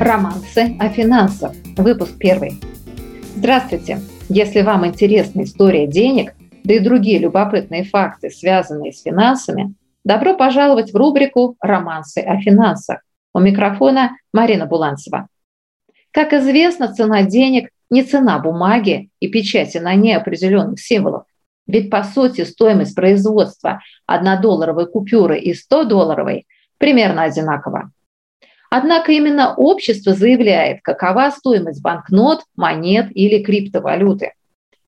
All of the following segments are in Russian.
Романсы о финансах. Выпуск 1. Здравствуйте! Если вам интересна история денег, да и другие любопытные факты, связанные с финансами, добро пожаловать в рубрику «Романсы о финансах». У микрофона Марина Буланцева. Как известно, цена денег – не цена бумаги и печати на ней определенных символов. Ведь, по сути, стоимость производства 1-долларовой купюры и 100-долларовой примерно одинакова. Однако именно общество заявляет, какова стоимость банкнот, монет или криптовалюты.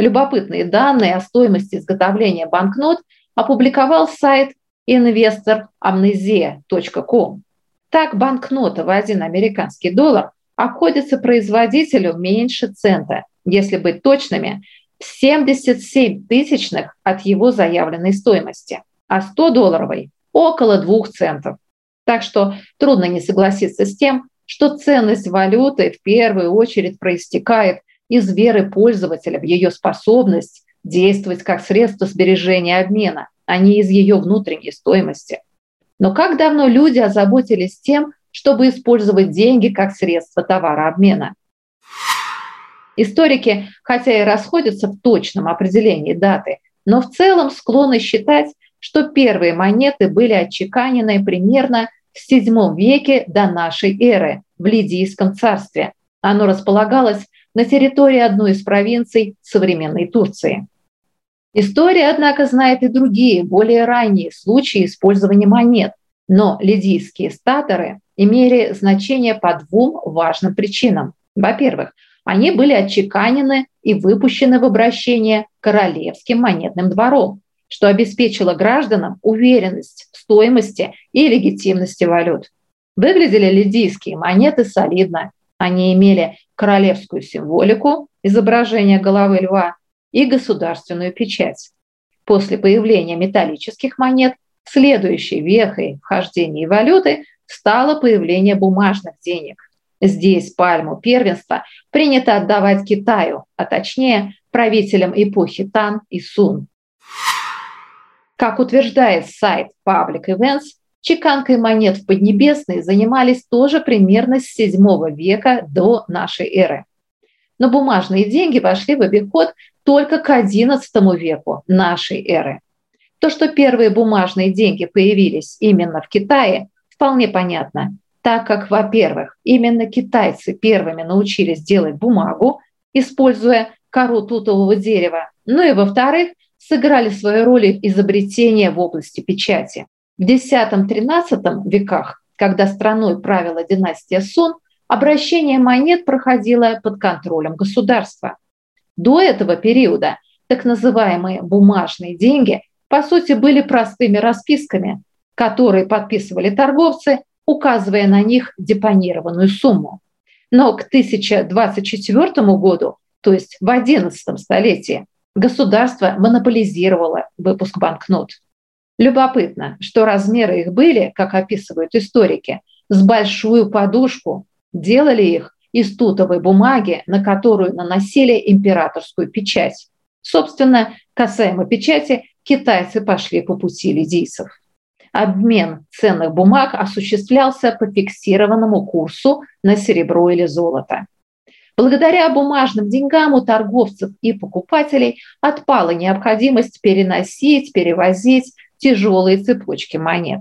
Любопытные данные о стоимости изготовления банкнот опубликовал сайт investoramnesia.com. Так, банкнота в 1 американский доллар обходится производителю меньше цента, если быть точными, 77 тысячных от его заявленной стоимости, а 100-долларовой – около 2 центов. Так что трудно не согласиться с тем, что ценность валюты в первую очередь проистекает из веры пользователя в ее способность действовать как средство сбережения и обмена, а не из ее внутренней стоимости. Но как давно люди озаботились тем, чтобы использовать деньги как средство товарообмена? Историки, хотя и расходятся в точном определении даты, но в целом склонны считать, что первые монеты были отчеканены примерно в VII веке до нашей эры в Лидийском царстве. Оно располагалось на территории одной из провинций современной Турции. История, однако, знает и другие, более ранние случаи использования монет, но лидийские статоры имели значение по 2 важным причинам. Во-первых, они были отчеканены и выпущены в обращение королевским монетным двором, что обеспечило гражданам уверенность в стоимости и легитимности валют. Выглядели лидийские монеты солидно. Они имели королевскую символику, изображение головы льва и государственную печать. После появления металлических монет следующей вехой вхождения валюты стало появление бумажных денег. Здесь пальму первенства принято отдавать Китаю, а точнее правителям эпохи Тан и Сун. Как утверждает сайт Public Events, чеканкой монет в Поднебесной занимались тоже примерно с VII века до нашей эры. Но бумажные деньги вошли в обиход только к XI веку нашей эры. То, что первые бумажные деньги появились именно в Китае, вполне понятно, так как, во-первых, именно китайцы первыми научились делать бумагу, используя кору тутового дерева, ну и, во-вторых, сыграли свою роль изобретения в области печати. В X-XIII веках, когда страной правила династия Сун, обращение монет проходило под контролем государства. До этого периода так называемые бумажные деньги по сути были простыми расписками, которые подписывали торговцы, указывая на них депонированную сумму. Но к 1024 году, то есть в XI столетии, государство монополизировало выпуск банкнот. Любопытно, что размеры их были, как описывают историки, с большую подушку. Делали их из тутовой бумаги, на которую наносили императорскую печать. Собственно, касаемо печати, китайцы пошли по пути лидийцев. Обмен ценных бумаг осуществлялся по фиксированному курсу на серебро или золото. Благодаря бумажным деньгам у торговцев и покупателей отпала необходимость переносить, перевозить тяжелые цепочки монет.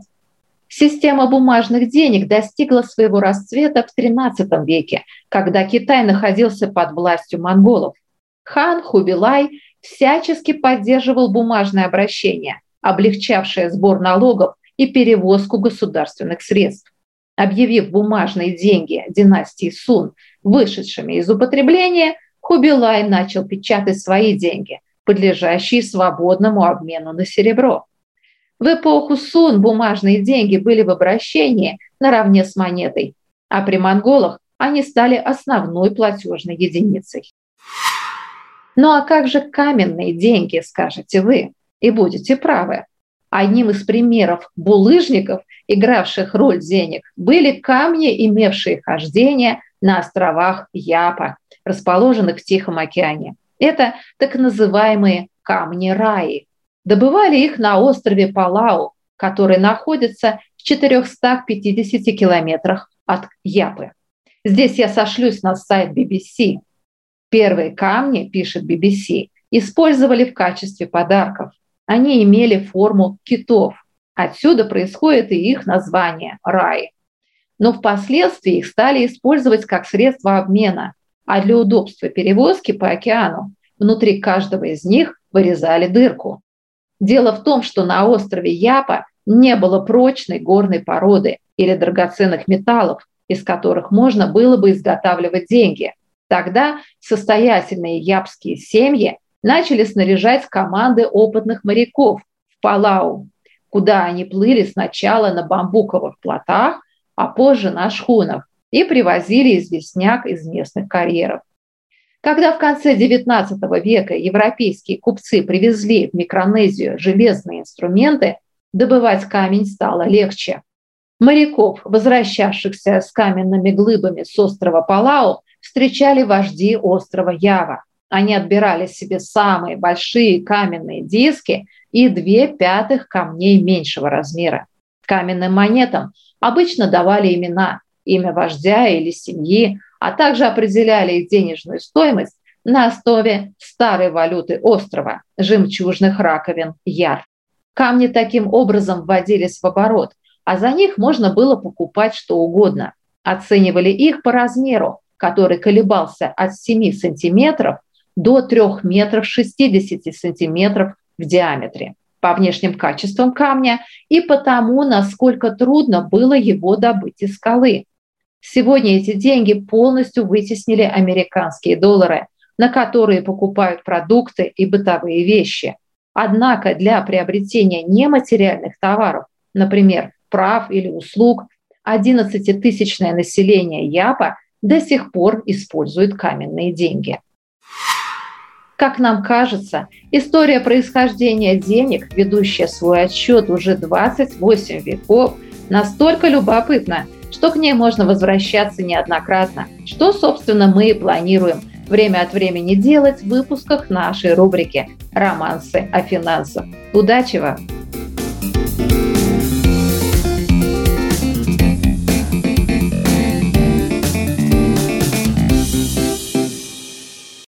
Система бумажных денег достигла своего расцвета в XIII веке, когда Китай находился под властью монголов. Хан Хубилай всячески поддерживал бумажное обращение, облегчавшее сбор налогов и перевозку государственных средств. Объявив бумажные деньги династии Сун вышедшими из употребления, Хубилай начал печатать свои деньги, подлежащие свободному обмену на серебро. В эпоху Сун бумажные деньги были в обращении наравне с монетой, а при монголах они стали основной платежной единицей. Ну а как же каменные деньги, скажете вы, и будете правы. Одним из примеров булыжников, игравших роль денег, были камни, имевшие хождение на островах Япа, расположенных в Тихом океане. Это так называемые камни раи. Добывали их на острове Палау, который находится в 450 километрах от Япы. Здесь я сошлюсь на сайт BBC. Первые камни, пишет BBC, использовали в качестве подарков. Они имели форму китов. Отсюда происходит и их название – раи. Но впоследствии их стали использовать как средство обмена, а для удобства перевозки по океану внутри каждого из них вырезали дырку. Дело в том, что на острове Япа не было прочной горной породы или драгоценных металлов, из которых можно было бы изготавливать деньги. Тогда состоятельные япские семьи начали снаряжать команды опытных моряков в Палау, куда они плыли сначала на бамбуковых плотах, а позже на шхунах, и привозили известняк из местных карьеров. Когда в конце XIX века европейские купцы привезли в Микронезию железные инструменты, добывать камень стало легче. Моряков, возвращавшихся с каменными глыбами с острова Палау, встречали вожди острова Ява. Они отбирали себе самые большие каменные диски и 2/5 камней меньшего размера. Каменным монетам обычно давали имена, имя вождя или семьи, а также определяли их денежную стоимость на основе старой валюты острова – жемчужных раковин яр. Камни таким образом вводились в оборот, а за них можно было покупать что угодно. Оценивали их по размеру, который колебался от 7 сантиметров до 3 метров 60 сантиметров в диаметре, по внешним качествам камня и по тому, насколько трудно было его добыть из скалы. Сегодня эти деньги полностью вытеснили американские доллары, на которые покупают продукты и бытовые вещи. Однако для приобретения нематериальных товаров, например, прав или услуг, 11-тысячное население Япа до сих пор использует каменные деньги. Как нам кажется, история происхождения денег, ведущая свой отсчет уже 28 веков, настолько любопытна, что к ней можно возвращаться неоднократно, что, собственно, мы и планируем время от времени делать в выпусках нашей рубрики «Романсы о финансах». Удачи вам!